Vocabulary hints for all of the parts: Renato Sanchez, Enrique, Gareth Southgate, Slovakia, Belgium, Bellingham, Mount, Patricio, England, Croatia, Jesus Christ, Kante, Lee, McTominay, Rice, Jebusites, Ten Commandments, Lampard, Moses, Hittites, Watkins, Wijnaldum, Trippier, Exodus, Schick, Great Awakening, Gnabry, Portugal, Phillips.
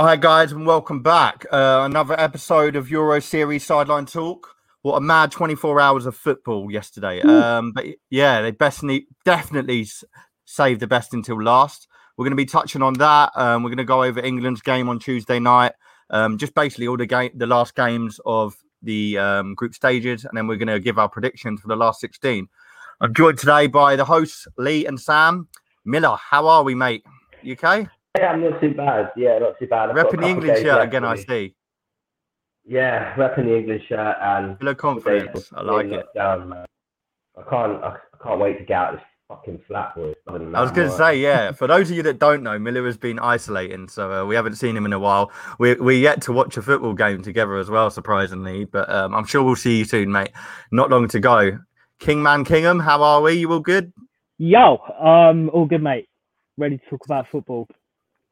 Hi guys and welcome back. Another episode of Euro Series Sideline Talk. What a mad 24 hours of football yesterday. But yeah, they definitely saved the best until last. We're going to be touching on that. We're going to go over England's game on Tuesday night. Just basically all the last games of the group stages, and then we're going to give our predictions for the last 16. I'm joined today by the hosts Lee and Sam Miller. How are we, mate? You okay? Yeah, I'm not too bad. Yeah, not too bad. Repping the England shirt again, I see. Yeah, repping the England shirt and full of confidence. I like it. I can't wait to get out of this fucking flat. I was going to say, yeah. For those of you that don't know, Miller has been isolating, so we haven't seen him in a while. We're yet to watch a football game together as well, surprisingly. But I'm sure we'll see you soon, mate. Not long to go. Kingman Kingham, how are we? You all good? Yo, all good, mate. Ready to talk about football.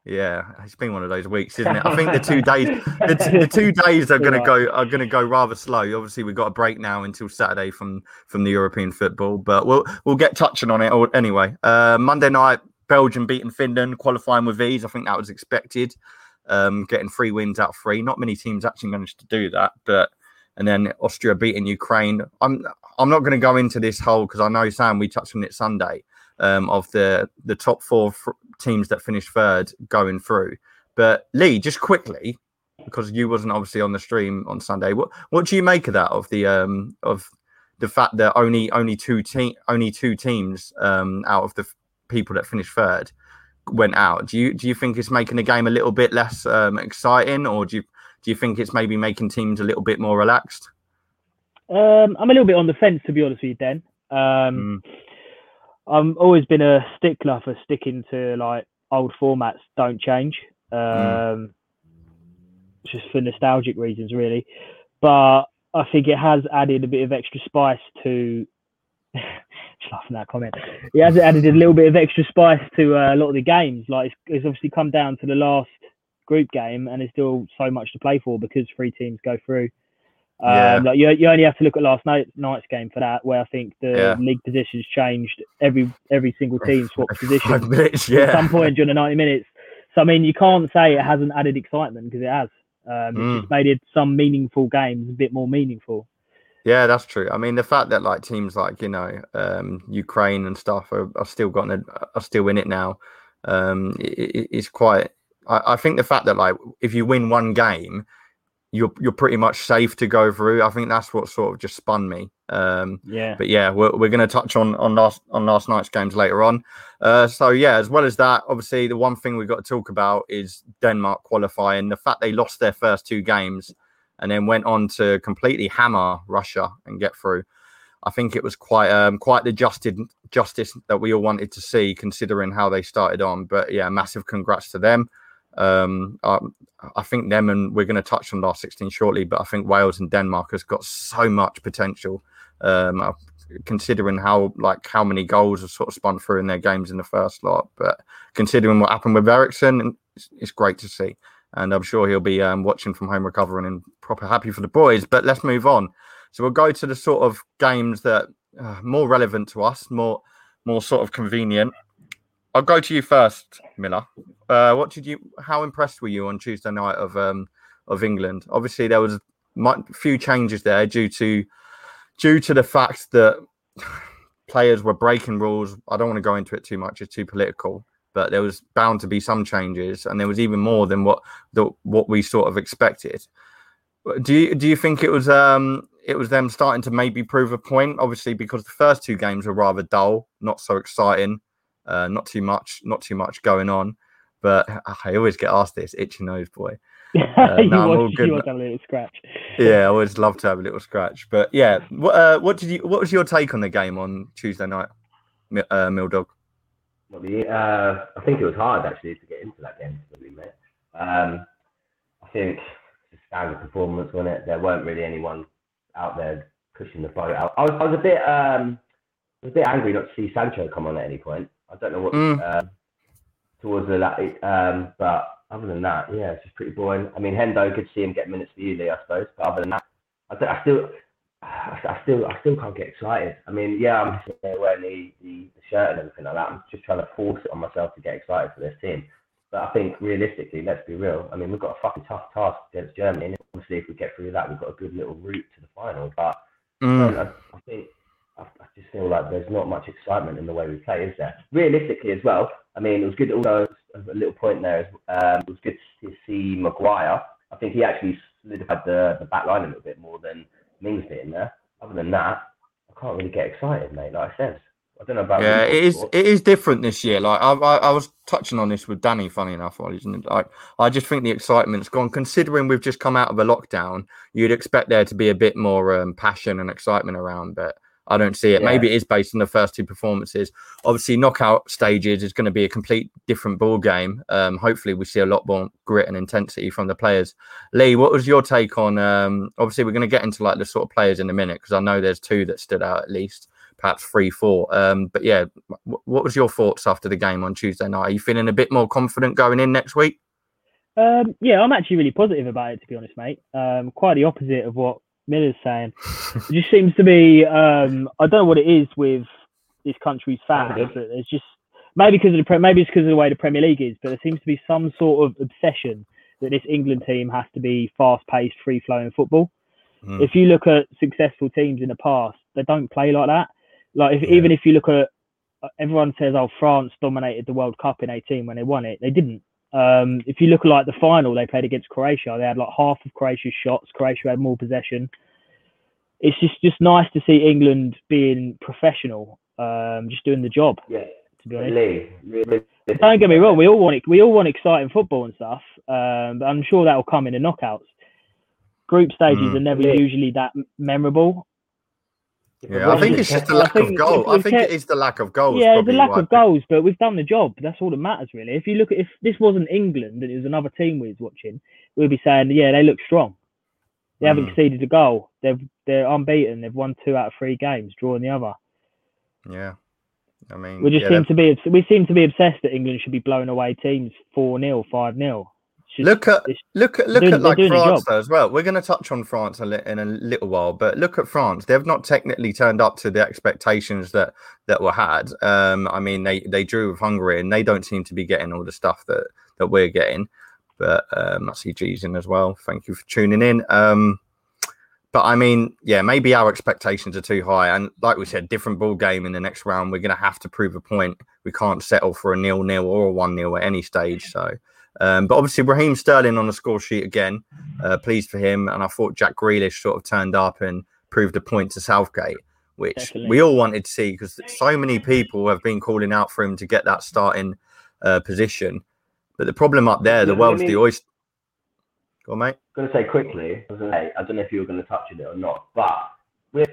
Yeah, it's been one of those weeks, isn't it? I think the two days are going to go rather slow. Obviously, we've got a break now until Saturday from the European football, but we'll get touching on it anyway. Monday night, Belgium beating Finland, qualifying with ease. I think that was expected. Getting 3 wins out of 3. Not many teams actually managed to do that, but and then Austria beating Ukraine. I'm not going to go into this whole because I know Sam we touched on it Sunday. Of the top 4 teams that finished third going through. But Lee, just quickly, because you wasn't obviously on the stream on Sunday, what do you make of that? Of the fact that only two teams out of the people that finished third went out. Do you think it's making the game a little bit less exciting, or do you think it's maybe making teams a little bit more relaxed? I'm a little bit on the fence, to be honest with you, Den. I've always been a stickler for sticking to like old formats, don't change. Just for nostalgic reasons, really. But I think it has added a bit of extra spice to. Just laughing at that comment. It has added a little bit of extra spice to a lot of the games. Like it's obviously come down to the last group game, and there's still so much to play for because 3 teams go through. Like you only have to look at last night's game for that, where I think the league positions changed. Every single team swapped position at some point during the 90 minutes. So I mean, you can't say it hasn't added excitement because it has. It's just made it some meaningful games a bit more meaningful. Yeah, that's true. I mean, the fact that like teams like Ukraine and stuff are still in it now. It's quite. I think the fact that like if you win one game. You're pretty much safe to go through. I think that's what sort of just spun me. But yeah, we're going to touch on last night's games later on. So yeah, as well as that, obviously the one thing we've got to talk about is Denmark qualifying. The fact they lost their first 2 games and then went on to completely hammer Russia and get through. I think it was quite the justice that we all wanted to see, considering how they started on. But yeah, massive congrats to them. I think them and we're going to touch on last 16 shortly, but I think Wales and Denmark has got so much potential, considering how many goals have sort of spun through in their games in the first lot. But considering what happened with Ericsson, it's great to see, and I'm sure he'll be watching from home recovering and proper happy for the boys. But let's move on. So we'll go to the sort of games that are more relevant to us, more sort of convenient. I'll go to you first, Miller. How impressed were you on Tuesday night of England? Obviously, there was a few changes there due to the fact that players were breaking rules. I don't want to go into it too much; it's too political. But there was bound to be some changes, and there was even more than what we sort of expected. Do you think it was them starting to maybe prove a point? Obviously, because the first 2 games were rather dull, not so exciting. Not too much going on, but I always get asked this itchy nose boy. You want to have a little scratch? Yeah, I always love to have a little scratch. But yeah, what was your take on the game on Tuesday night, Mildog? I think it was hard actually to get into that game. I think the standard performance on it. There weren't really anyone out there pushing the boat out. I was a bit. I was a bit angry not to see Sancho come on at any point. I don't know what towards the but other than that, yeah, it's just pretty boring. I mean, Hendo could see him get minutes for you, Lee, I suppose. But other than that, I still can't get excited. I mean, yeah, I'm just wearing the shirt and everything like that. I'm just trying to force it on myself to get excited for this team. But I think realistically, let's be real. I mean, we've got a fucking tough task against Germany. And obviously, if we get through that, we've got a good little route to the final. But I just feel like there's not much excitement in the way we play, is there? Realistically, as well. I mean, it was good. Also, a little point there. It was good to see Maguire. I think he actually solidified the back line a little bit more than Mings being there. Other than that, I can't really get excited, mate. Like I said, I don't know about. Yeah, it is. It is different this year. Like I was touching on this with Danny. Funny enough, like I just think the excitement's gone. Considering we've just come out of a lockdown, you'd expect there to be a bit more passion and excitement around, but I don't see it. Yeah. Maybe it is based on the first two performances. Obviously, knockout stages is going to be a complete different ball game. Hopefully, we see a lot more grit and intensity from the players. Lee, what was your take on? Obviously, we're going to get into like the sort of players in a minute because I know there's two that stood out at least, perhaps 3-4. But yeah, what was your thoughts after the game on Tuesday night? Are you feeling a bit more confident going in next week? Yeah, I'm actually really positive about it, to be honest, mate. Quite the opposite of what Miller's saying. It just seems to be I don't know what it is with this country's fans, but it's just maybe it's because of the way the Premier League is, but there seems to be some sort of obsession that this England team has to be fast-paced, free-flowing football. If you look at successful teams in the past, they don't play like that. Even if you look at, everyone says, oh, France dominated the World Cup in 2018 when they won it. They didn't. If you look at like the final they played against Croatia, they had like half of Croatia's shots. Croatia had more possession. It's just nice to see England being professional, just doing the job. Yeah, to be honest. Really. Don't get me wrong. We all want it. We all want exciting football and stuff. But I'm sure that will come in the knockouts. Group stages are never usually that memorable. Yeah, I think it's just the lack of goals. I think it is the lack of goals. Yeah, the lack of goals, but we've done the job. That's all that matters, really. If you look at, if this wasn't England and it was another team we was watching, we'd be saying, yeah, they look strong. They haven't conceded a goal. They're unbeaten. They've won 2 out of 3 games, drawing the other. Yeah, I mean, we seem to be obsessed that England should be blowing away teams 4-0, 5-0. Look at like France though as well. We're going to touch on France in a little while, but look at France. They've not technically turned up to the expectations that were had. I mean, they drew with Hungary, and they don't seem to be getting all the stuff that we're getting. But I see G's in as well. Thank you for tuning in. But I mean, yeah, maybe our expectations are too high. And like we said, different ball game in the next round. We're going to have to prove a point. We can't settle for a 0-0 or a 1-0 at any stage. So. But obviously, Raheem Sterling on the score sheet again, pleased for him. And I thought Jack Grealish sort of turned up and proved a point to Southgate, which we all wanted to see because so many people have been calling out for him to get that starting position. But the problem up there, world's the oyster. Go on, mate. I'm going to say quickly, I don't know if you were going to touch on it or not, but with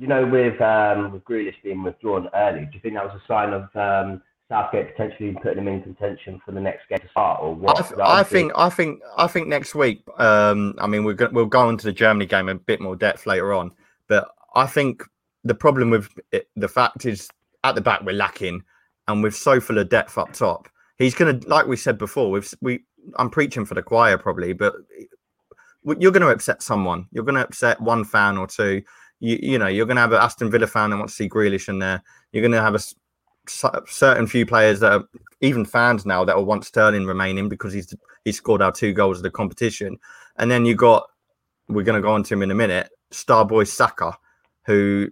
Grealish being withdrawn early, do you think that was a sign of... Southgate potentially putting him in contention for the next game to start, or what? I think next week. I mean, we'll go into the Germany game in a bit more depth later on. But I think the problem with it, the fact is at the back we're lacking, and we're so full of depth up top. He's going to, like we said before, I'm preaching for the choir probably, but you're going to upset someone. You're going to upset one fan or two. You know, you're going to have an Aston Villa fan that wants to see Grealish in there. You're going to have certain few players that are even fans now that will want Sterling remaining because he scored our 2 goals of the competition. And then we're going to go on to him in a minute, star boy Saka, who,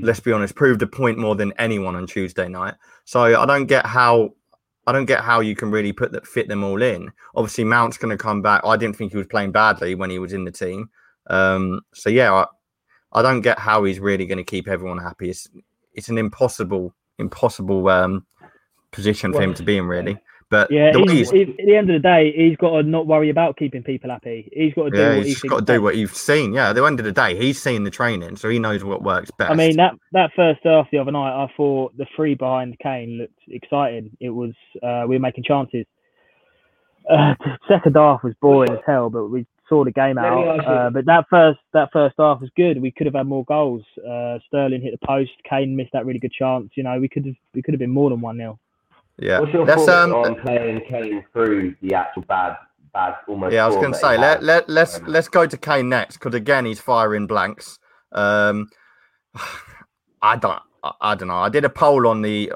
let's be honest, proved a point more than anyone on Tuesday night. So I don't get how you can really fit them all in. Obviously Mount's going to come back. I didn't think he was playing badly when he was in the team. So yeah, I don't get how he's really going to keep everyone happy. It's an impossible position for him to be in, really. But yeah, at the end of the day, he's got to not worry about keeping people happy. He's got to do what you've seen. Yeah, at the end of the day, he's seen the training, so he knows what works best. I mean, that first half the other night, I thought the 3 behind Kane looked exciting. It was we were making chances. Second half was boring as hell, but we saw the game out. But that first half was good. We could have had more goals. Sterling hit the post. Kane missed that really good chance. You know, we could have been more than 1-0. Yeah. What's your thoughts on playing Kane through the actual bad almost? Yeah, I was going to say let's go to Kane next because again he's firing blanks. I don't know. I did a poll on the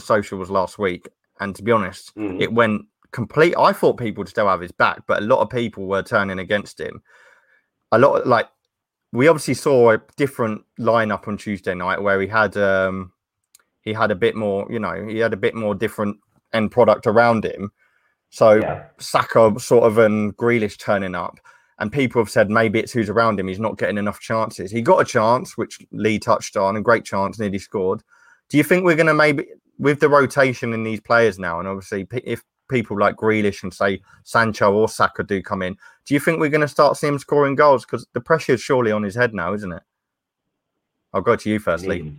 socials last week, and to be honest, it went complete. I thought people would still have his back, but a lot of people were turning against him. A lot, like, we obviously saw a different lineup on Tuesday night where he had a bit more, you know, he had a bit more different end product around him. So yeah. Saka sort of and Grealish turning up, and people have said maybe it's who's around him. He's not getting enough chances. He got a chance, which Lee touched on, a great chance, nearly scored. Do you think we're going to maybe, with the rotation in these players now, and obviously if people like Grealish and say Sancho or Saka do come in, do you think we're going to start seeing him scoring goals? Because the pressure is surely on his head now, isn't it? I'll go to you first, Lee.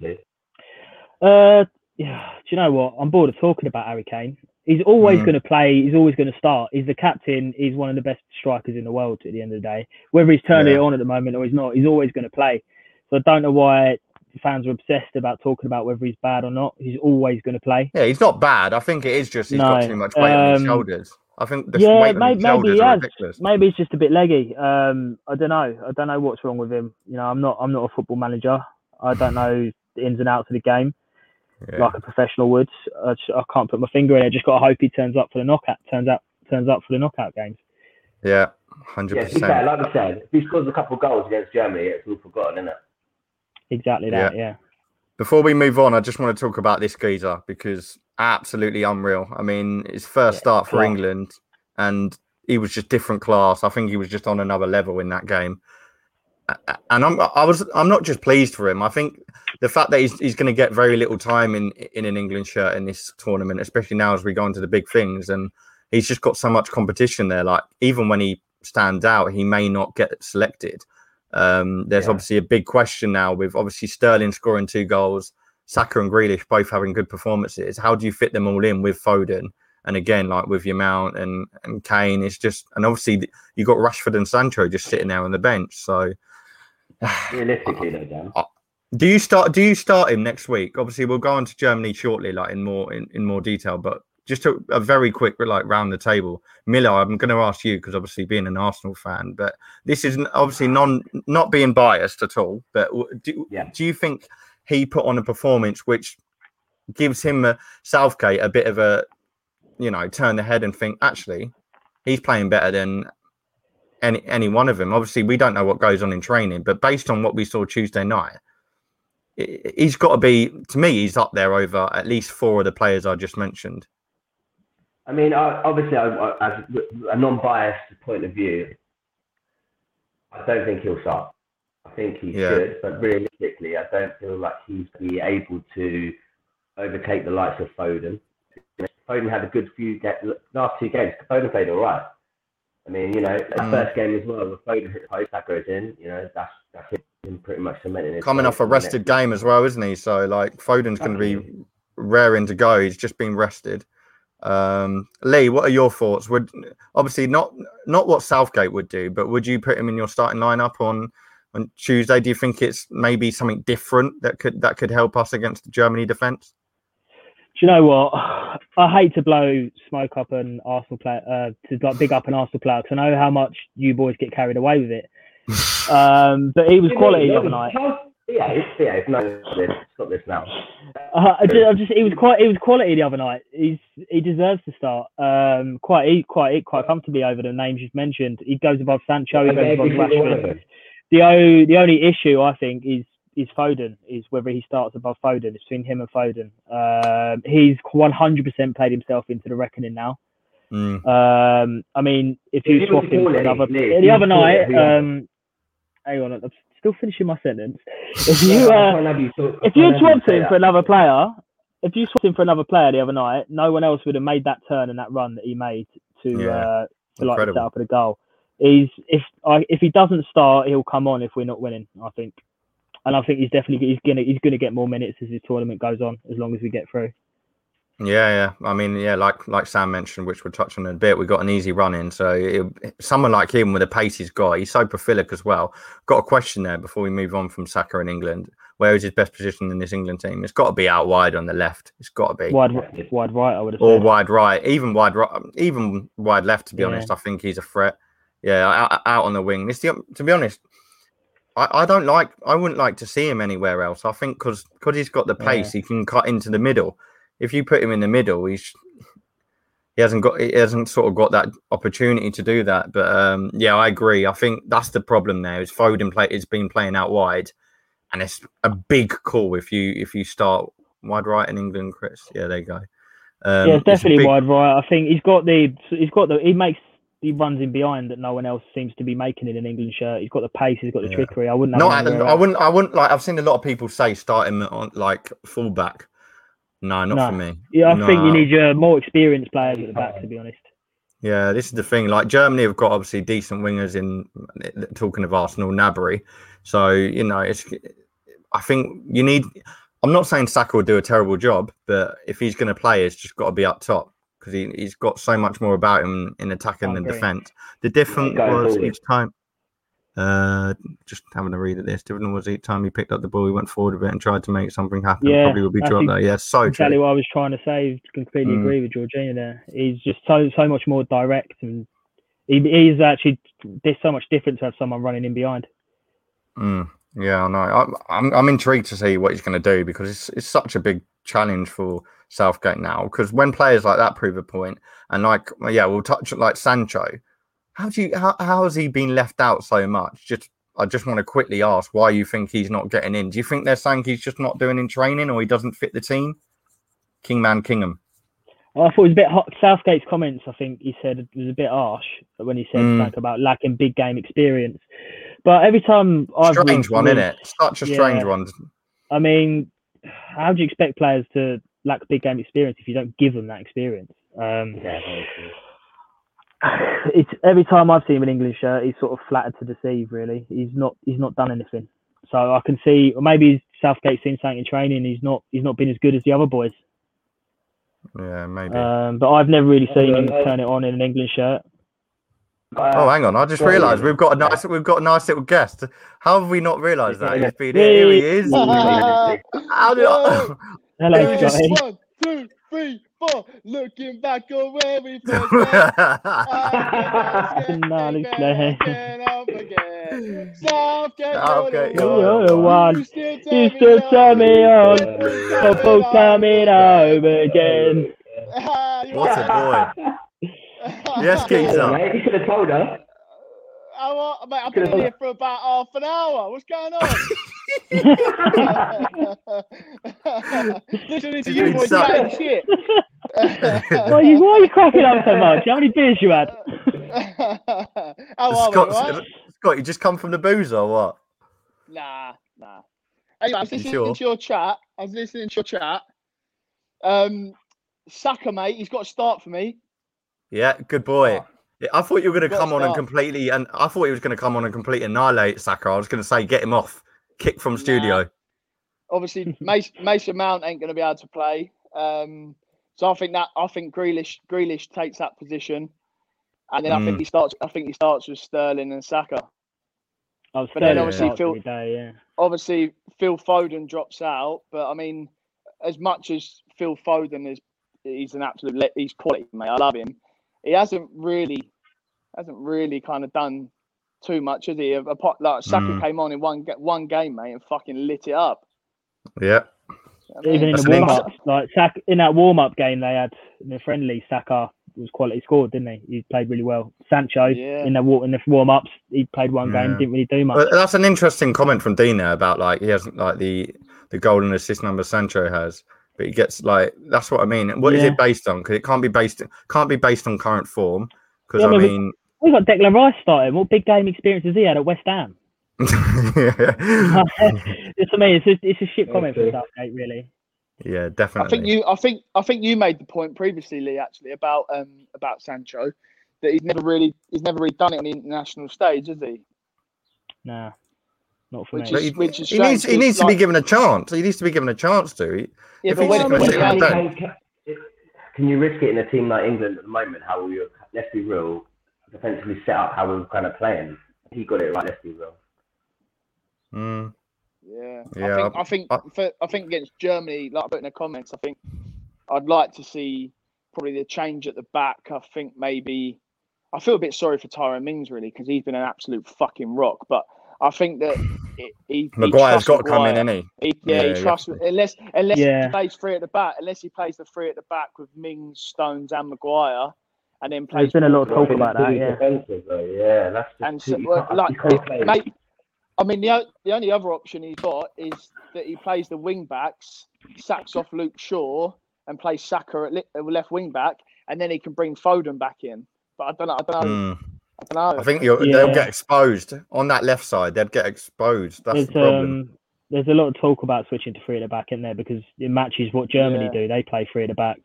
Yeah, do you know what? I'm bored of talking about Harry Kane. He's always going to play. He's always going to start. He's the captain. He's one of the best strikers in the world at the end of the day. Whether he's turning it on at the moment or he's not, he's always going to play. So I don't know why fans are obsessed about talking about whether he's bad or not. He's always going to play. Yeah, he's not bad. I think it is just he's got too much weight on his shoulders. I think the weight on his shoulders are ridiculous. Maybe he's just a bit leggy. I don't know. I don't know what's wrong with him. You know, I'm not a football manager. I don't know the ins and outs of the game. Yeah. Like a professional would. I can't put my finger in it. Just got to hope he turns up for the knockout games. Yeah, 100%. Yeah, exactly. Like I said, if he scores a couple of goals against Germany, it's all forgotten, isn't it? Exactly that, yeah. Before we move on, I just want to talk about this geezer because absolutely unreal. I mean, his first start for England, and he was just different class. I think he was just on another level in that game. And I'm not just pleased for him. I think the fact that he's going to get very little time in an England shirt in this tournament, especially now as we go into the big things, and he's just got so much competition there. Like even when he stands out, he may not get selected. There's obviously a big question now with obviously Sterling scoring 2 goals, Saka and Grealish both having good performances. How do you fit them all in with Foden? And again, like with your Mount and Kane, it's just, and obviously you've got Rashford and Sancho just sitting there on the bench. So realistically, though, Dan, do you start him next week? Obviously, we'll go on to Germany shortly, like in more detail. But just a very quick, like round the table, Miller. I'm going to ask you because obviously being an Arsenal fan, but this is obviously not being biased at all. But do you think he put on a performance which gives him Southgate a bit of a, you know, turn the head and think actually he's playing better than any one of them? Obviously, we don't know what goes on in training, but based on what we saw Tuesday night, he's got to be, to me, he's up there over at least 4 of the players I just mentioned. I mean, obviously, as a non-biased point of view, I don't think he'll start. I think he should, but realistically, I don't feel like he's be able to overtake the likes of Foden. You know, Foden had a good few last 2 games. Foden played all right. I mean, you know, the first game as well, with Foden hit the post, that goes in, you know, that's him pretty much cementing it. Coming off a rested game as well, isn't he? So, like, Foden's going to be raring to go. He's just been rested. Lee, what are your thoughts? Would obviously not what Southgate would do, but would you put him in your starting lineup on Tuesday? Do you think it's maybe something different that could help us against the Germany defence? Do you know what? I hate to blow smoke up an Arsenal player, big up an Arsenal player, because I know how much you boys get carried away with it. But he was quality the other night. Stop this now. He was quality the other night. He deserves to start quite comfortably over the names you've mentioned. He goes above Sancho. He goes above Rashford. The only issue I think is Foden, is whether he starts above Foden. It's between him and Foden. He's 100% played himself into the reckoning now. I mean, if you swap him for another... The other night... hang on, I'm still finishing my sentence. If you swapped him for another player, the other night, no one else would have made that turn and that run that he made to like set up at a goal. If he doesn't start, he'll come on if we're not winning, I think. And I think he's definitely going to get more minutes as this tournament goes on, as long as we get through. Yeah. I mean, like Sam mentioned, which we'll touch on in a bit, we got an easy run in. So someone like him with the pace he's got, he's so prolific as well. Got a question there before we move on from Saka in England. Where is his best position in this England team? It's got to be out wide on the left. It's got to be wide right. I would have said. Wide right, even wide left. To be honest, I think he's a threat. Yeah, out on the wing. To be honest, I wouldn't like to see him anywhere else. I think because he's got the pace, he can cut into the middle. If you put him in the middle, he's He hasn't sort of got that opportunity to do that. But yeah, I agree. I think that's the problem now. Is Foden has been playing out wide, and it's a big call if you start wide right in England, Chris. Yeah, there you go. Yeah, it's definitely wide right. I think he runs in behind that no one else seems to be making in an England shirt. He's got the pace. He's got the trickery. I wouldn't. Like I've seen a lot of people say, start him on like fullback. No, not for me. Yeah, I think you need your more experienced players at the back, to be honest. Yeah, this is the thing. Like Germany have got obviously decent wingers in. Talking of Arsenal, Gnabry. So you know, I think you need. I'm not saying Saka will do a terrible job, but if he's going to play, it's just got to be up top because he's got so much more about him in attacking than defence. The difference was each time. Just having a read at this. Different was each time he picked up the ball, he went forward a bit and tried to make something happen. Yeah, probably would be dropped there. Yeah, so exactly true. What I was trying to say. Completely agree with Jorginho there. He's just so much more direct, and he's actually there's so much different to have someone running in behind. Yeah, I know. I'm intrigued to see what he's going to do because it's such a big challenge for Southgate now. Because when players like that prove a point, and like we'll touch it like Sancho. How has he been left out so much? I just want to quickly ask why you think he's not getting in. Do you think they're saying he's just not doing in training or he doesn't fit the team? Kingman Kingham. Well, I thought it was a bit hot. Southgate's comments, I think he said, it was a bit harsh when he said like about lacking big game experience. But every time I've... Strange one, isn't it? Such a strange one. I mean, how do you expect players to lack big game experience if you don't give them that experience? It's every time I've seen him in English shirt, he's sort of flattered to deceive. Really, he's not done anything. So I can see, or maybe Southgate's seen something in training. He's not been as good as the other boys. Yeah, maybe. But I've never really seen him turn it on in an English shirt. Hang on! I just realised we've got a nice little guest. How have we not realised that? He's been here. He is. How did I? Hello, Johnny. 1, 2, 3, 4, looking back on where we first met. Used to turn me on, but both time it over again. What a boy. Yes, Keita. You should have told her. I've been here for about half an hour. What's going on? Listening to you boys chatting shit. Why are you cracking up so much? How many beers you had? Scott, you just come from the booze or what? Nah. Anyway, I was listening to your chat. Saka, mate, he's got a start for me. Yeah, good boy. I thought you were going to come on and completely, and I thought he was going to come on and completely annihilate Saka. I was going to say, get him off, kick from studio. Obviously, Mason Mount ain't going to be able to play. So I think Grealish takes that position, and then I think he starts with Sterling and Saka. Obviously Phil Foden drops out, but I mean, as much as Phil Foden is, he's an absolute, he's quality, mate. I love him. He hasn't really kind of done too much, has he? Like Saka came on in one game, mate, and fucking lit it up. Yeah. Even in the warm up, like Saka, in that warm up game they had in the friendly, Saka was quality scored, didn't he? He played really well. Sancho in the warm ups, he played one game, didn't really do much. But that's an interesting comment from Dean there about like he hasn't like the goal and assist number Sancho has. But he gets like that's what I mean. What is it based on? Because it can't be based on current form. Because we got Declan Rice starting. What big game experience has he had at West Ham? It's amazing. It's a shit comment from Southgate, really. Yeah, definitely. I think you made the point previously, Lee, actually about Sancho that he's never really done it on the international stage, has he? Nah. Not for me. He needs to be given a chance. He needs to be given a chance to. Yeah, can you risk it in a team like England at the moment? How will you? Let's be real. Defensively set up how we're kind of playing. He got it right. Let's be real. Yeah. I think against Germany, like I put in the comments, I think I'd like to see probably the change at the back. I think maybe I feel a bit sorry for Tyrone Mings really because he's been an absolute fucking rock, but. I think that he Maguire's got to come in, hasn't he? He trusts unless he plays three at the back. Unless he plays the three at the back with Mings, Stones, and Maguire, and then plays. There's been a lot of talk about that. I mean, the only other option he's got is that he plays the wing backs, sacks off Luke Shaw, and plays Saka at left wing back, and then he can bring Foden back in. But I don't know. I think they'll get exposed on that left side. They'd get exposed. That's the problem. There's a lot of talk about switching to three at the back in there because it matches what Germany do. They play three at the back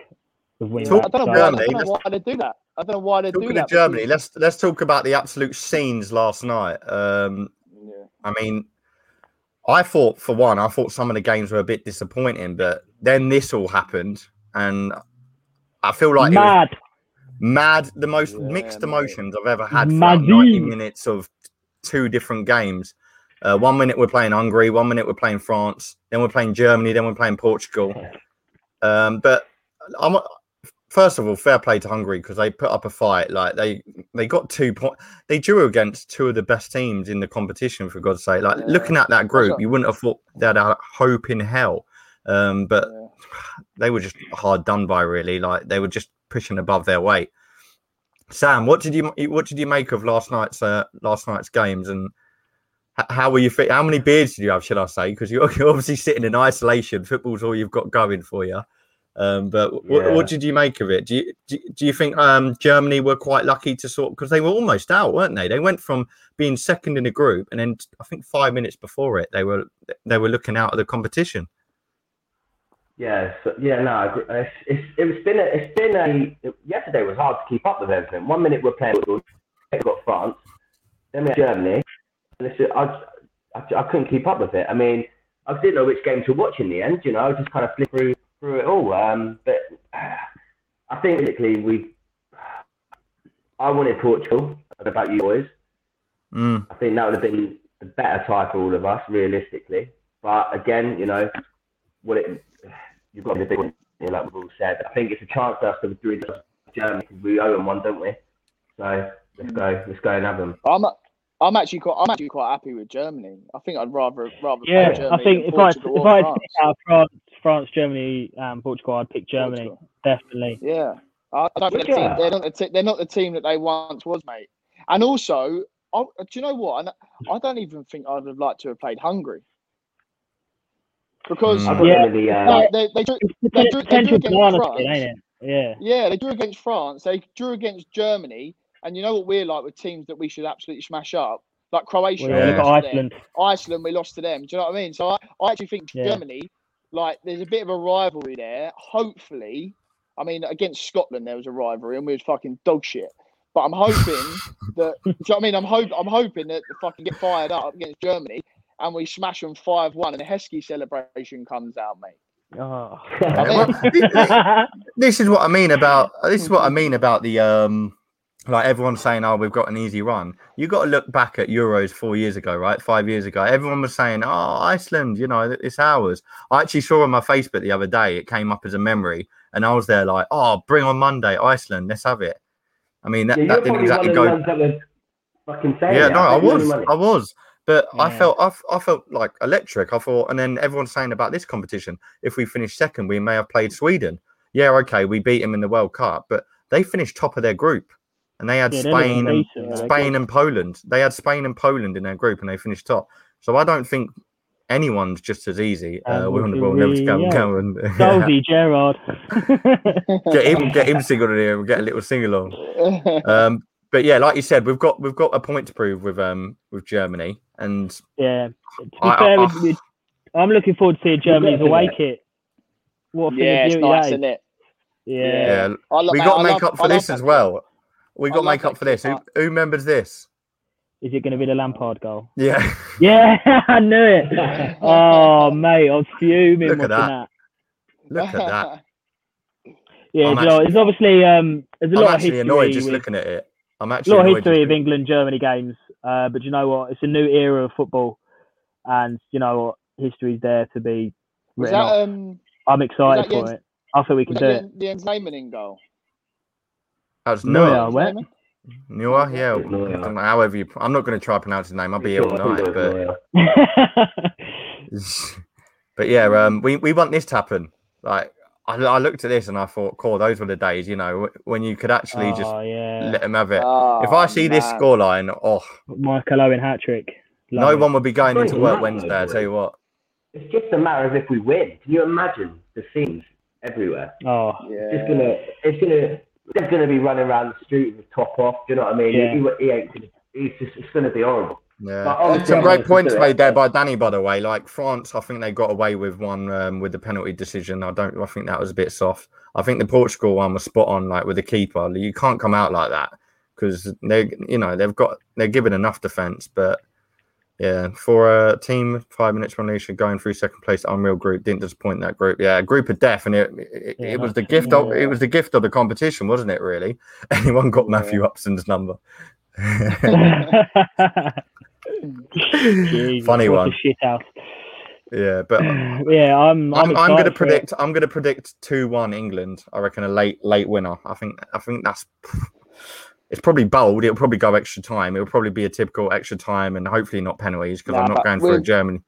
with wing back. I don't know why they do that. Germany. Let's talk about the absolute scenes last night. I mean, I thought some of the games were a bit disappointing, but then this all happened, and I feel like it was the most mixed emotions I've ever had. 90 minutes of two different games. 1 minute we're playing Hungary, 1 minute we're playing France, then we're playing Germany, then we're playing Portugal. But I'm. First of all, fair play to Hungary because they put up a fight. Like they got 2 points. They drew against two of the best teams in the competition. For God's sake, looking at that group, you wouldn't have thought they had a hope in hell. But they were just hard done by. Really, like they were just pushing above their weight. Sam, what did you make of last night's games and how were you? How many beers did you have? Should I say? Because you're obviously sitting in isolation. Football's all you've got going for you. What did you make of it? Do you think Germany were quite lucky to sort because they were almost out, weren't they? They went from being second in the group, and then I think 5 minutes before it, they were looking out of the competition. Yesterday was hard to keep up with everything. 1 minute we're playing, we got France, then we had Germany, and I couldn't keep up with it. I mean, I didn't know which game to watch in the end. You know, I just kind of flipped through it all, but I think basically I wanted Portugal. I don't know about you boys. I think that would have been the better tie for all of us, realistically. But again, you know, you've got to be big one, like we've all said. I think it's a chance for us to do it with Germany because we owe them one, don't we? So let's go and have them. I'm actually quite happy with Germany. I think I'd rather play Germany. I think France, Germany, Portugal, I'd pick Germany, definitely. Yeah. They're not the team that they once was, mate. And also, do you know what? I don't even think I'd have liked to have played Hungary. Because they drew against France. They drew against France. They drew against Germany. And you know what we're like with teams that we should absolutely smash up? Like Croatia. Iceland, we lost to them. Do you know what I mean? So I actually think Germany... Like, there's a bit of a rivalry there. Hopefully, I mean, against Scotland there was a rivalry and we was fucking dog shit. But I'm hoping that, do you know what I mean? I'm hoping that they fucking get fired up against Germany and we smash them 5-1 and the Heskey celebration comes out, mate. Oh. This is what I mean about the like everyone saying, we've got an easy run. You got to look back at Euros 4 years ago, right? 5 years ago. Everyone was saying, Iceland, you know, it's ours. I actually saw on my Facebook the other day, it came up as a memory. And I was there like, bring on Monday, Iceland, let's have it. I mean, that didn't exactly go. I was. But yeah. I felt like electric. I thought, and then everyone's saying about this competition, if we finish second, we may have played Sweden. Yeah, okay, we beat them in the World Cup, but they finished top of their group. And they had Spain and Poland. They had Spain and Poland in their group, and they finished top. So I don't think anyone's just as easy. Goldie Gerrard. get him singled in here. We'll get a little sing along. But yeah, like you said, we've got a point to prove with Germany. And yeah, to be fair, I'm looking forward to seeing Germany's away kit. What a thing of beauty, nice, isn't it? Yeah. We got to make up for this as well. We got to make up for this. Who remembers this? Is it going to be the Lampard goal? Yeah. Yeah, I knew it. Oh, mate, I was fuming. Look at that. Yeah, it's obviously there's a lot of history. I'm actually annoyed just looking at it. A lot of history of England-Germany games. But you know what? It's a new era of football. And you know what? History's there to be written up. I'm excited for it. I think we can do it. The Entertainment in goal. That was Neuer. Neuer, yeah. Neuer. However, I'm not going to try to pronounce his name. I'll be here all night. But yeah, we want this to happen. Like I looked at this and I thought, "Cool, those were the days." You know, when you could actually let them have it. Oh, if I see this scoreline, Michael Owen hat trick. No one would be going into work Wednesday. I tell you what. It's just a matter of if we win. Can you imagine the scenes everywhere? Oh, yeah. They're going to be running around the street with top off. Do you know what I mean? Yeah. It's going to be horrible. Yeah. Some great points made there by Danny, by the way. Like France, I think they got away with one with the penalty decision. I think that was a bit soft. I think the Portugal one was spot on, like with the keeper. You can't come out like that because they're given enough defence. But yeah, for a team 5 minutes from Leisha going through second place, unreal group, didn't disappoint that group. Yeah, a group of death, and it was the gift of the competition, wasn't it? Really, anyone got Matthew Upson's number. Jeez, funny one. Yeah, but yeah, I'm going to predict. I'm going to predict 2-1 England. I reckon a late winner. I think that's. It's probably bold. It'll probably go extra time. It'll probably be a typical extra time, and hopefully not penalties because I'm not going for a Germany.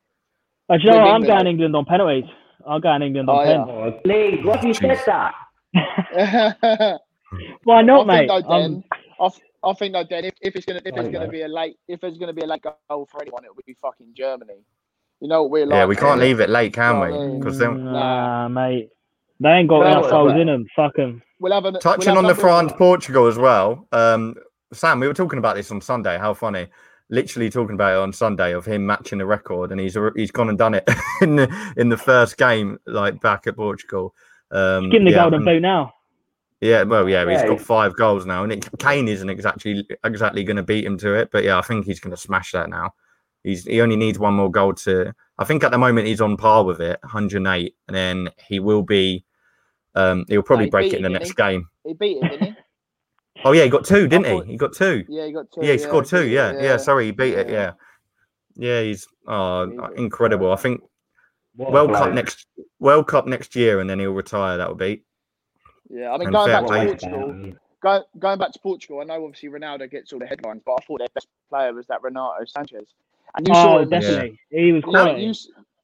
Do you know what? I'm going England on penalties. I'm going England on penalties. Lee, what have you said that? Why not, mate? I think though, Dan, if it's gonna be a late goal for anyone, it would be fucking Germany. You know, we're like, yeah, we can't leave it late, can we? Because then, mate, they ain't got enough souls in them. Fuck them. Touching on the France Portugal as well. Sam, we were talking about this on Sunday. How funny! Literally talking about it on Sunday of him matching the record, and he's gone and done it in the first game, like back at Portugal. He's getting the golden boot now. Yeah, well, yeah, he's got 5 goals now, and Kane isn't exactly going to beat him to it. But yeah, I think he's going to smash that now. He only needs one more goal to. I think at the moment he's on par with it, 108, and then he will be. He'll probably break it in the next game. He beat him, didn't he? Oh yeah, he got 2, didn't he? He got 2. Yeah, he got 2. Yeah, he scored 2. Yeah. Sorry, he beat it. Yeah, yeah, he's incredible. I think World Cup next year, and then he'll retire. That will be. Yeah, I mean, going back to Portugal, I know obviously Ronaldo gets all the headlines, but I thought their best player was that Renato Sanchez. And you saw him, definitely. Yeah. He was quality.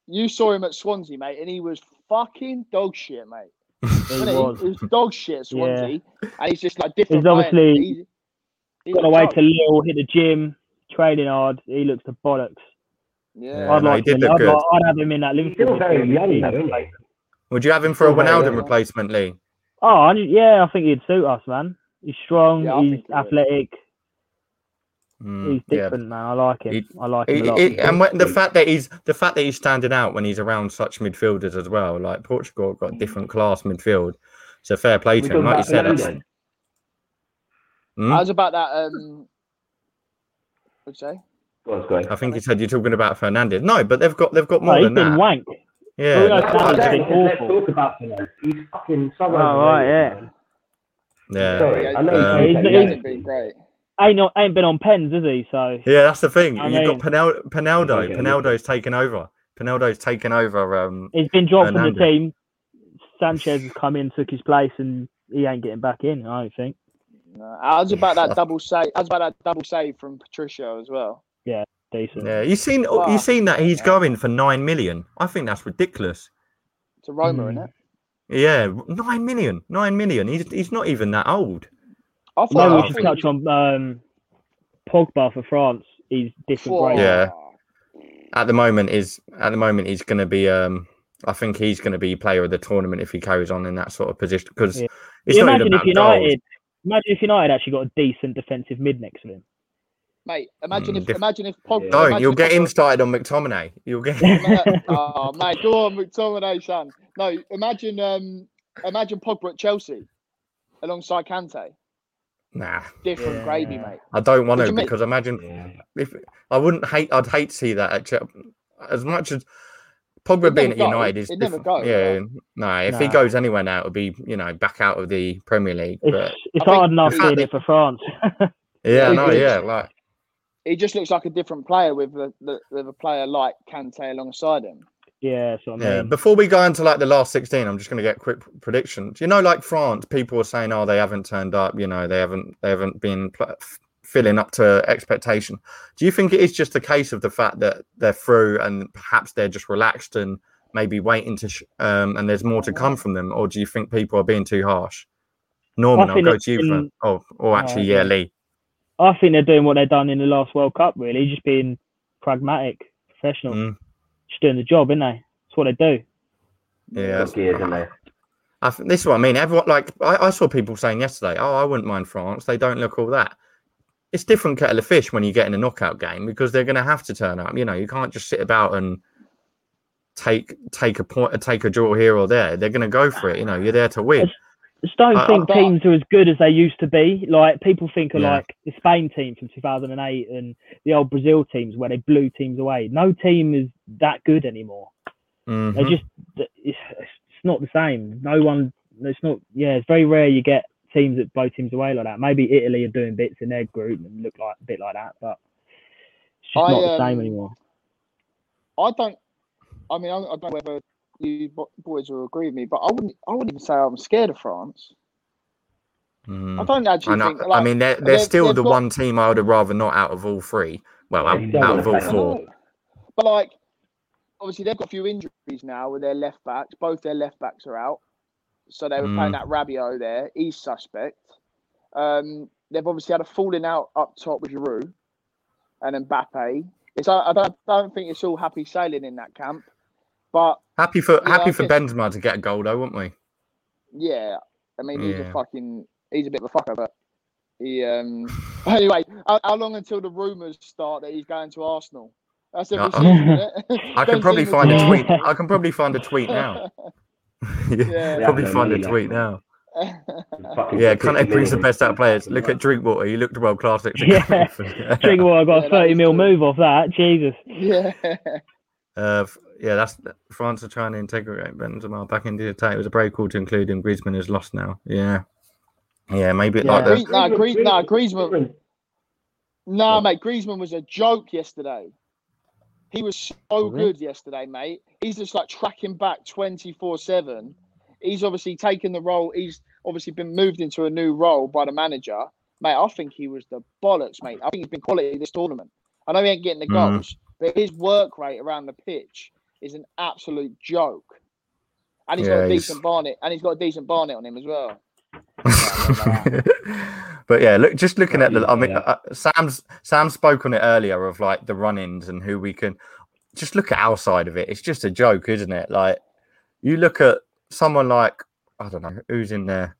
You saw him at Swansea, mate, and he was fucking dog shit, mate. He was dog shit at Swansea, and he's just like different. He's obviously he's gone away to Lille, hit the gym, training hard. He looks the bollocks. Yeah, I'd have him in that Liverpool. He's still very young, though. Would you have him for a Wijnaldum replacement, Lee? Oh, yeah, I think he'd suit us, man. He's strong, he's athletic. He's different, man. I like him. I like him a lot. The fact that he's standing out when he's around such midfielders as well, like Portugal have got a different class midfield. So fair play to him, like you said. How's about that? What'd you say? I think you said you're talking about Fernandes. No, but they've got more than that. He's been wank. Yeah, let's talk about him. He's fucking somewhere. Oh, right, yeah. Sorry, I know he's been great. Ain't been on pens, is he? So yeah, that's the thing. You've got Pinaldo. Pinaldo's taken over. He's been dropped from the team. Sanchez has come in, took his place, and he ain't getting back in. I don't think. How's about that double save? How's about that double save from Patricio as well? Yeah. Decent. Yeah, you seen that he's going for 9 million. I think that's ridiculous. It's a Roma, isn't it? Yeah, 9 million. 9 million. He's not even that old. We should touch on Pogba for France. He's different. Great. Yeah. At the moment he's going to be. I think he's going to be player of the tournament if he carries on in that sort of position because it's not even that old. Imagine if United actually got a decent defensive mid next to him. Mate, imagine if Pogba. No, you'll get him started on McTominay. You'll get. Oh, mate, go on McTominay, son. No, imagine Pogba at Chelsea, alongside Kante. Nah, different gravy, mate. I don't want to because imagine if I wouldn't hate. I'd hate to see that at Chelsea. As much as Pogba being at United is never go. Yeah, no. If he goes anywhere now, it'll be back out of the Premier League. It's hard enough seeing it for France. Like. He just looks like a different player with a player like Kante alongside him. Yeah, so I mean, yeah. Before we go into like the last 16, I'm just going to get quick predictions. You know, like France, people are saying, "Oh, they haven't turned up. You know, they haven't been filling up to expectation." Do you think it is just a case of the fact that they're through and perhaps they're just relaxed and maybe waiting to, and there's more to come from them, or do you think people are being too harsh? Norman, I'll go to you. Lee. I think they're doing what they've done in the last World Cup. Really, just being pragmatic, professional. Just doing the job, isn't they? That's what they do. Yeah, that's good, isn't it? I think this is what I mean. Everyone, like I saw people saying yesterday, "Oh, I wouldn't mind France. They don't look all that." It's different kettle of fish when you get in a knockout game because they're going to have to turn up. You know, you can't just sit about and take a point, take a draw here or there. They're going to go for it. You know, you're there to win. I just don't think teams are as good as they used to be. Like people think of like the Spain team from 2008 and the old Brazil teams where they blew teams away. No team is that good anymore. Mm-hmm. They just it's not the same. No one. It's not. Yeah, it's very rare you get teams that blow teams away like that. Maybe Italy are doing bits in their group and look like a bit like that, but it's just not the same anymore. I don't know whether you boys will agree with me, but I wouldn't even say I'm scared of France. I don't actually think... Like, I mean, they're still the one team I would have rather not out of all three. Well, out of all four. But, like, obviously they've got a few injuries now with their left-backs. Both their left-backs are out. So they were playing that Rabiot there. He's suspect. They've obviously had a falling out up top with Giroud and Mbappe. I don't think it's all happy sailing in that camp. But happy for Benzema to get a goal though, wouldn't we? Yeah, I mean he's a bit of a fucker, but he anyway. How long until the rumours start that he's going to Arsenal? That's every season. I can probably find a tweet now. Kante brings the best out of players. Look at Drinkwater. He looked world class. Drinkwater got a 30 mil move off that. Jesus. Yeah. That's France are trying to integrate Benzema back into the team. It was a brave call to include him. Griezmann is lost now. Yeah, maybe like that. Griezmann. No, mate, Griezmann was a joke yesterday. He was so good yesterday, mate. He's just like tracking back 24/7. He's obviously taken the role. He's obviously been moved into a new role by the manager, mate. I think he was the bollocks, mate. I think he's been quality this tournament. I know he ain't getting the goals. But his work rate around the pitch is an absolute joke. And he's got a decent Barnet. And he's got a decent Barnet on him as well. But yeah, look, just looking at the... I mean, Sam spoke on it earlier of like the run-ins and who we can... Just look at our side of it. It's just a joke, isn't it? Like, you look at someone like... I don't know, who's in there?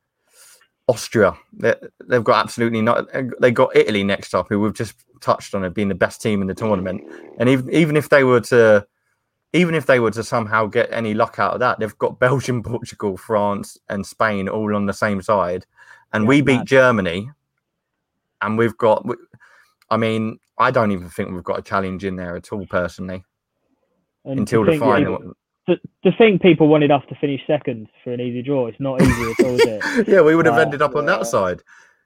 Austria. They've got absolutely not... They got Italy next up, who we've just... touched on it being the best team in the tournament, and even if they were to somehow get any luck out of that, they've got Belgium, Portugal, France and Spain all on the same side, and we beat Germany, and we've got I don't even think we've got a challenge in there at all personally, and until the final. The thing people wanted us to finish second for an easy draw, it's not easy at all, is it? Yeah, we would have ended up on that side.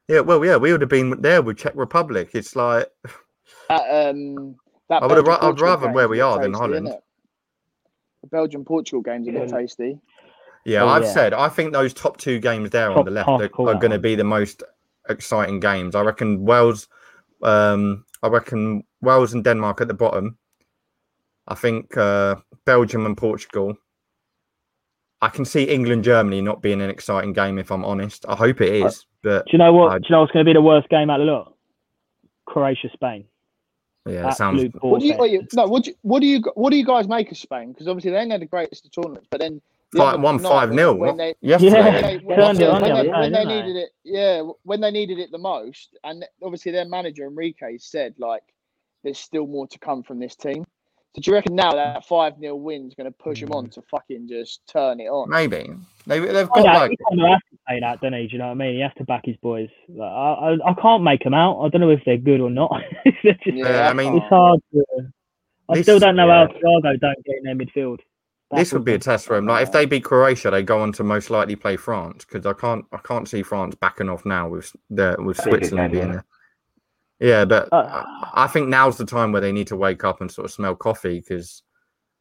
Yeah, well, we would have been there with Czech Republic. It's like I'd rather where we are than Holland. The Belgium-Portugal games are a bit tasty. Yeah, I've said I think those top two games there on the left are going to be the most exciting games. I reckon Wales and Denmark at the bottom. I think Belgium and Portugal. I can see England-Germany not being an exciting game, if I'm honest. I hope it is. But do you know what's going to be the worst game out of the lot? Croatia-Spain. Yeah, that sounds... What do you guys make of Spain? Because obviously they ain't had the greatest of tournaments, but then... Won 5-0. When they needed it the most, and obviously their manager, Enrique, said, like, there's still more to come from this team. Do you reckon now that 5-0 win's going to push them on to fucking just turn it on? Maybe. They've got like... He kind of has to say that, doesn't he? Do you know what I mean? He has to back his boys. Like, I can't make them out. I don't know if they're good or not. It's hard. I still don't know how Thiago don't get in their midfield. This would be a test for him. Like, if they beat Croatia, they go on to most likely play France, because I can't see France backing off now with Switzerland being there. Yeah, but I think now's the time where they need to wake up and sort of smell coffee, because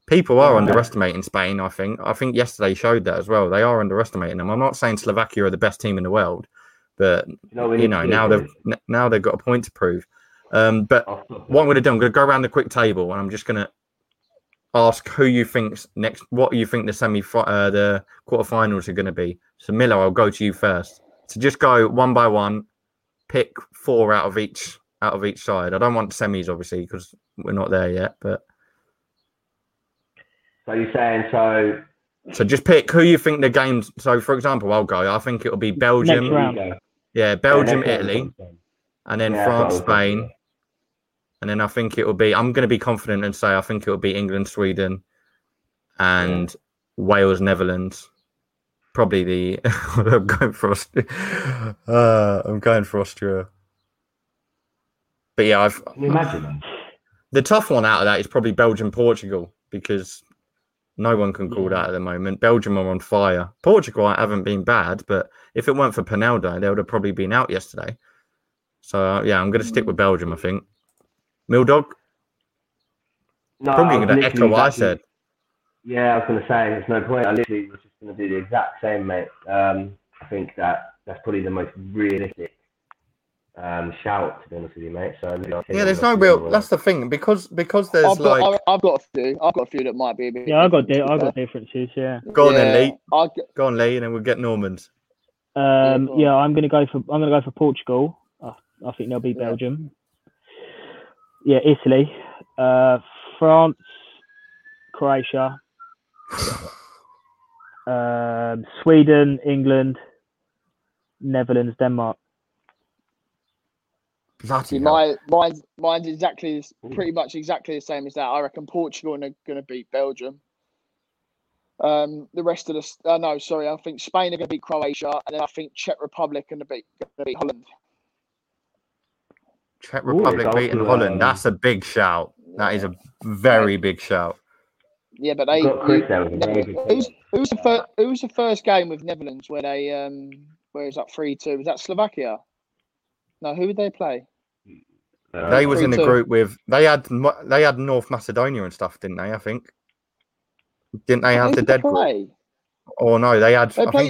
People are underestimating Spain, I think. I think yesterday showed that as well. They are underestimating them. I'm not saying Slovakia are the best team in the world, but now they've got a point to prove. But what I'm going to do, I'm going to go around the quick table, and I'm just going to ask who you think's next. What you think the quarterfinals are going to be? So Milo, I'll go to you first. So just go one by one, pick four out of each side. I don't want semis, obviously, because we're not there yet, but. So you're saying so? So just pick who you think the games. So for example, I'll go. I think it'll be Belgium. Yeah, Belgium, Italy, and then France, Spain, and then I think it'll be. I'm going to be confident and say I think it'll be England, Sweden, and Wales, Netherlands. Probably the. I'm going for Austria. But yeah, Can you imagine? The tough one out of that is probably Belgium, Portugal, because. No one can call that at the moment. Belgium are on fire. Portugal haven't been bad, but if it weren't for Pinaldo, they would have probably been out yesterday. So, yeah, I'm going to stick with Belgium, I think. Mildog? No, probably going to echo what I said. Yeah, I was going to say, there's no point. I literally was just going to do the exact same, mate. I think that's probably the most realistic shout, to be honest with you, mate. So yeah, there's no real. That's the thing because there's I've got a few that might be. A bit I've got differences. Yeah. Go on then, Lee. Go on, Lee, and then we'll get Normans. I'm gonna go for Portugal. I think they'll be Belgium. Yeah, Italy, France, Croatia, Sweden, England, Netherlands, Denmark. See, mine's pretty much exactly the same as that. I reckon Portugal are going to beat Belgium. The rest of the I think Spain are going to beat Croatia, and then I think Czech Republic are going to beat Holland. Czech Republic beating Holland. That's a big shout. That is a very big shout. Yeah, but who's the first game with Netherlands where they where is that 3-2? Was that Slovakia? No, who did they play? They was in the group with they had North Macedonia and stuff, didn't they? I think I think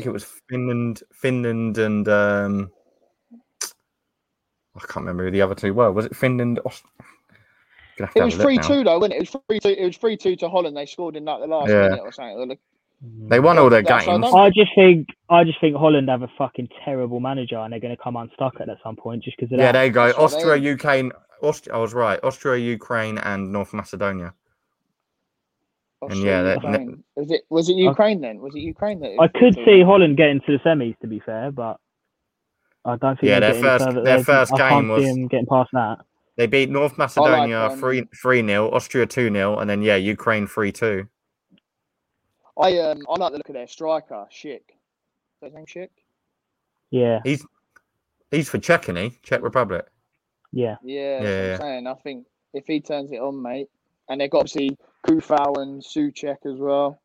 it was Finland, and I can't remember who the other two were. Was it Finland? It was 3-2 though, wasn't it? It was 3-2 to Holland. They scored in like the last minute or something. They won all their games. I just think Holland have a fucking terrible manager, and they're going to come unstuck at some point just because. Yeah, there you go. Austria, Ukraine. I was right. Austria, Ukraine, and North Macedonia. Was it Ukraine then? Was it Ukraine that? I could see Holland getting to the semis, to be fair, but I don't think. Yeah, their first game was getting past that. They beat North Macedonia 3-0, Austria 2-0, and then Ukraine 3-2. I like the look of their striker, Schick. Is his name Schick? Yeah. He's for Czech, isn't he? Czech Republic. Yeah. Yeah, that's what I'm saying. I think if he turns it on, mate, and they've got obviously Kufal and Suchek as well.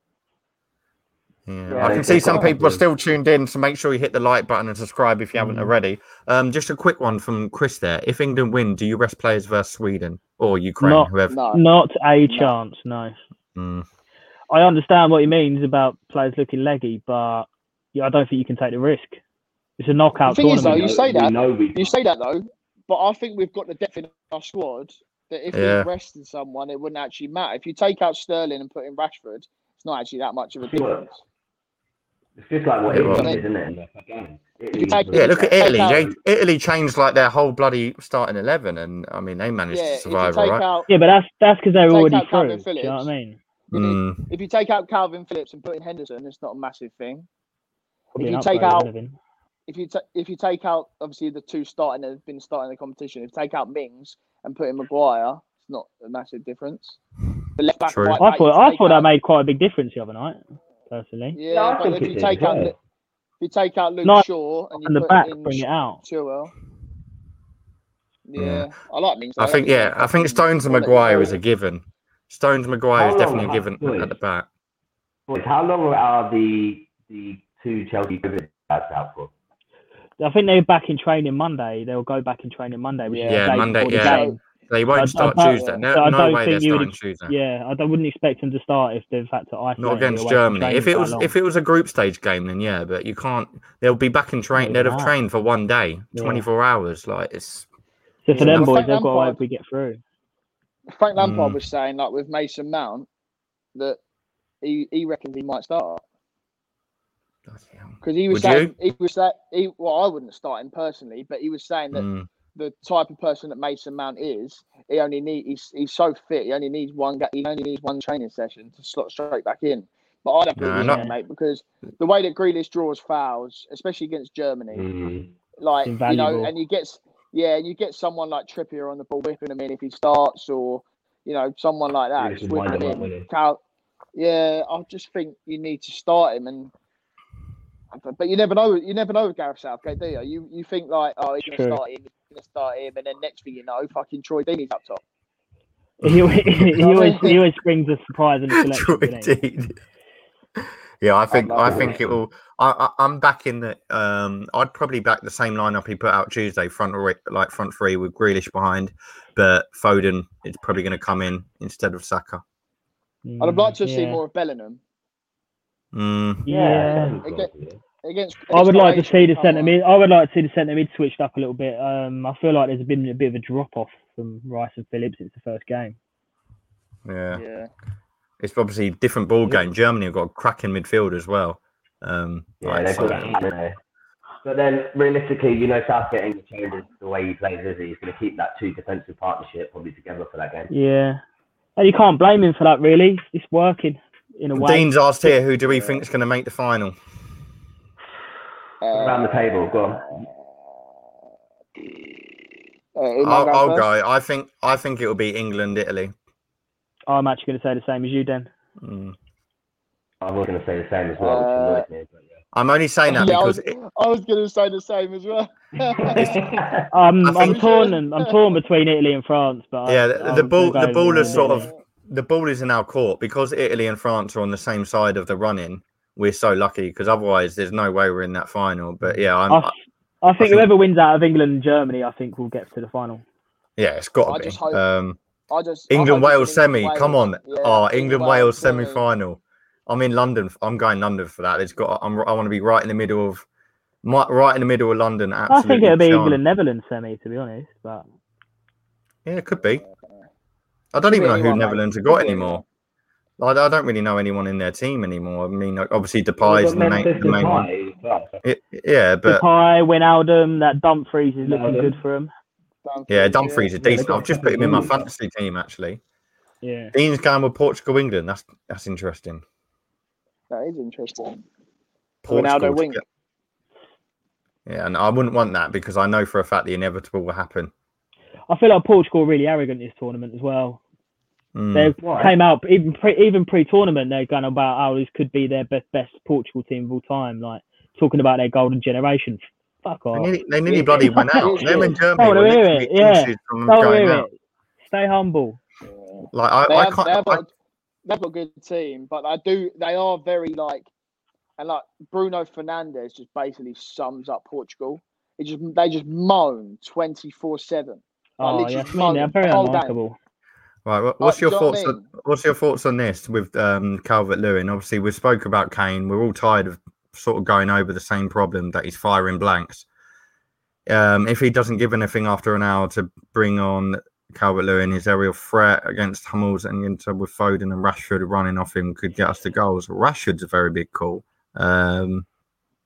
Yeah. I can see some people are still tuned in, so make sure you hit the like button and subscribe if you haven't already. Just a quick one from Chris there. If England win, do you rest players versus Sweden or Ukraine? Not a chance, no. Mm. I understand what he means about players looking leggy, but I don't think you can take the risk. It's a knockout tournament. The thing is, though, you say that, but I think we've got the depth in our squad that if we rested someone, it wouldn't actually matter. If you take out Sterling and put in Rashford, it's not actually that much of a difference. It's just like what England is, isn't it? Look at Italy. Italy changed like their whole bloody starting 11, and I mean they managed to survive, right? But that's because they're already through. Do you know what I mean? If you take out Calvin Phillips and put in Henderson, it's not a massive thing. If you take out obviously the two starting that have been starting the competition, if you take out Mings and put in Maguire, it's not a massive difference. The left back, I thought that made quite a big difference the other night, personally. Yeah, but if you take out Luke Shaw and you bring it out. Chilwell. Yeah, I like Mings. I think Stones and Maguire is a given. Stones Maguire is definitely given at the back. Boys, how long are the two Chelsea COVID lads out for? I think they're back in training Monday. They'll go back in training Monday. Which is Monday. They won't start Tuesday. No way they're starting Tuesday. Yeah, I wouldn't expect them to start if they've had to isolate. Not against Germany. If it was a group stage game, then yeah. But you can't. They'll be back in train. They'd have trained for one day, 24 hours. Like it's. So for them boys, they've got to hope we get through. Frank Lampard was saying, like with Mason Mount, that he reckons he might start. Because he was saying, well, I wouldn't start him personally, but he was saying that the type of person that Mason Mount is, he's so fit, he only needs one training session to slot straight back in. But I don't believe that, mate, because the way that Grealish draws fouls, especially against Germany, like invaluable. And you get someone like Trippier on the ball whipping him in if he starts, or someone like that. Just whipping him in. I just think you need to start him and. But you never know with Gareth Southgate, do you? You think like, oh, he's going to start him, and then next thing you know, fucking Troy Deeney's up top. He always brings a surprise in the selection. Yeah, I think it will. I'm backing the. I'd probably back the same lineup he put out Tuesday, front three with Grealish behind, but Foden is probably going to come in instead of Saka. I'd have liked to have seen more of Bellingham. I would like to see the centre mid. I would like to see the centre mid switched up a little bit. I feel like there's been a bit of a drop off from Rice and Phillips since the first game. Yeah. It's obviously a different ball game. Germany have got a cracking midfield as well. But then realistically, Southgate ain't changed the way he plays, is he? He's going to keep that two defensive partnership probably together for that game. Yeah, and you can't blame him for that. Really, it's working. Dean's asked here, who do we think is going to make the final? Around the table, go on. I'll go. I think it will be England, Italy. I'm actually going to say the same as you, Den. I was going to say the same as well. I'm only saying that because... I was going to say the same as well. I'm torn between Italy and France. But the ball is sort of... The ball is in our court because Italy and France are on the same side of the run-in. We're so lucky because otherwise, there's no way we're in that final. But yeah, I think whoever wins out of England and Germany, I think will get to the final. Yeah, it's got to be. England-Wales semi. Come on, England-Wales semi-final. I'm in London. I'm going London for that. I want to be right in the middle of London. Absolutely. I think it'll be England-Netherlands semi, to be honest. But yeah, it could be. I don't even know who Netherlands have got anymore. I don't really know anyone in their team anymore. I mean, obviously Depay's the main one. But Depay, Wijnaldum, that Dumfries is looking good for him. Dumfries is decent. I've just put him in my fantasy team actually. Yeah, Dean's going with Portugal, England. That's interesting. That is interesting. Ronaldo wing. Yeah, and I wouldn't want that because I know for a fact the inevitable will happen. I feel like Portugal are really arrogant this tournament as well. They came out even pre-tournament. They're going about how this could be their best Portugal team of all time, like talking about their golden generation. Fuck off! They nearly bloody went out. Them in Germany. Don't hear it. Stay humble. Yeah. Like I can't. They've got a good team, but I do. They are very like, and like Bruno Fernandes just basically sums up Portugal. They just moan 24/7. Oh, yeah, they're very unlikable. Right, what's your thoughts on this with Calvert-Lewin? Obviously, we spoke about Kane. We're all tired of sort of going over the same problem that he's firing blanks. If he doesn't give anything after an hour to bring on Calvert-Lewin, his aerial threat against Hummels and Inter with Foden and Rashford running off him could get us the goals. Rashford's a very big call. I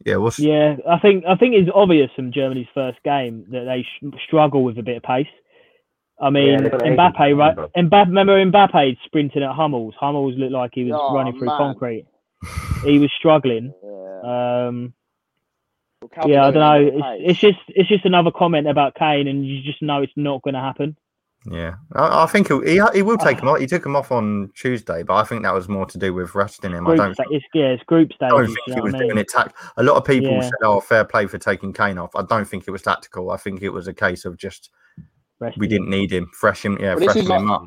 think it's obvious from Germany's first game that they struggle with a bit of pace. I mean, Mbappe, right? Remember Mbappe sprinting at Hummels? Hummels looked like he was running through concrete. He was struggling. Yeah. I don't know. It's just another comment about Kane, and you just know it's not going to happen. Yeah, I think he will take him off. He took him off on Tuesday, but I think that was more to do with resting him. It's group stage. I don't think he was doing it. A lot of people said, "Oh, fair play for taking Kane off." I don't think it was tactical. I think it was a case of just. We didn't need him. Freshen him up.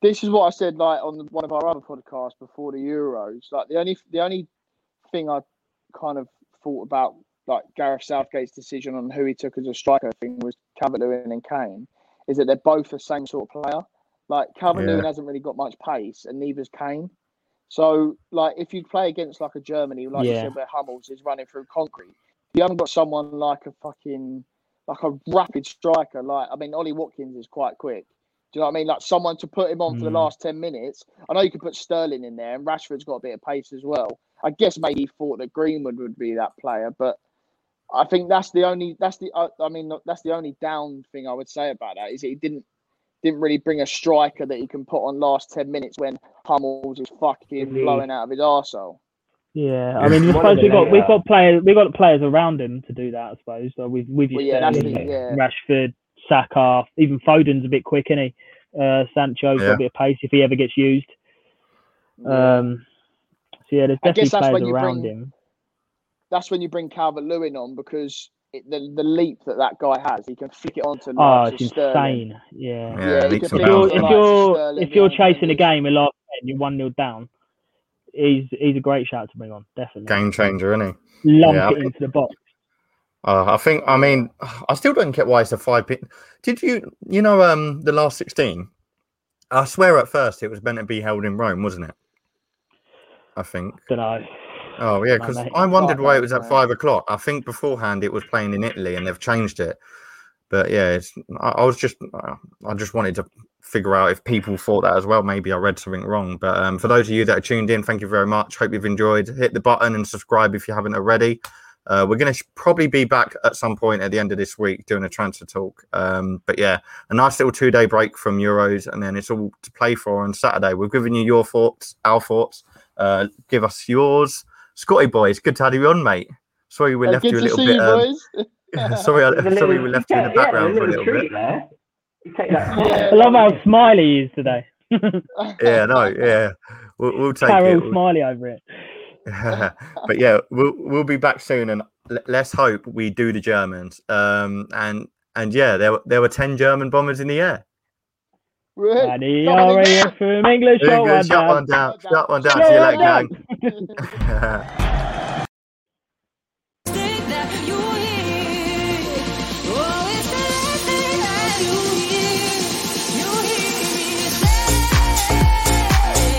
This is what I said, like on one of our other podcasts before the Euros. Like the only thing I kind of thought about, like Gareth Southgate's decision on who he took as a striker thing was Calvert-Lewin and Kane, is that they're both the same sort of player. Like, Calvert Lewin hasn't really got much pace, and neither's Kane. So, like, if you play against, like, a Germany, like you said, where Hummels is running through concrete, you haven't got someone like a fucking, like a rapid striker. Like, I mean, Ollie Watkins is quite quick. Do you know what I mean? Like, someone to put him on for the last 10 minutes. I know you could put Sterling in there, and Rashford's got a bit of pace as well. I guess maybe he thought that Greenwood would be that player, but I think that's the only, that's the only down thing I would say about that, is that he didn't really bring a striker that he can put on last 10 minutes when Hummels is fucking blowing out of his arsehole. Yeah, I mean, we've got players around him to do that, I suppose. So we've Rashford, Saka, even Foden's a bit quick, isn't he? Sancho's got a bit of pace if he ever gets used. So yeah, there's definitely players around him. That's when you bring Calvert-Lewin on, because the leap that guy has, he can flick it onto. Oh, it's insane! Yeah. If you're chasing a game in last 10, you're 1-0 down. He's a great shout to bring on, definitely. Game changer, isn't he? Lump it into the box. I still don't get why it's a 5-pick. Did you know, the last 16? I swear at first it was meant to be held in Rome, wasn't it? I think. Don't know. Oh, yeah, because I wondered why it was at 5:00. I think beforehand it was playing in Italy and they've changed it. But yeah, I just wanted to figure out if people thought that as well. Maybe I read something wrong. But for those of you that are tuned in, thank you very much. Hope you've enjoyed. Hit the button and subscribe if you haven't already. We're going to probably be back at some point at the end of this week doing a transfer talk. But yeah, a nice little 2-day break from Euros, and then it's all to play for on Saturday. We've given you your thoughts, our thoughts. Give us yours. Scotty boys, good to have you on, mate. Sorry we left you a little bit. Sorry we left you in the background for a little bit. I love how smiley he is today. We'll take Carol it. Carol smiley over it. But yeah, we'll be back soon, and let's hope we do the Germans. There were 10 German bombers in the air. And he already from English. Shut one down. See you later, gang.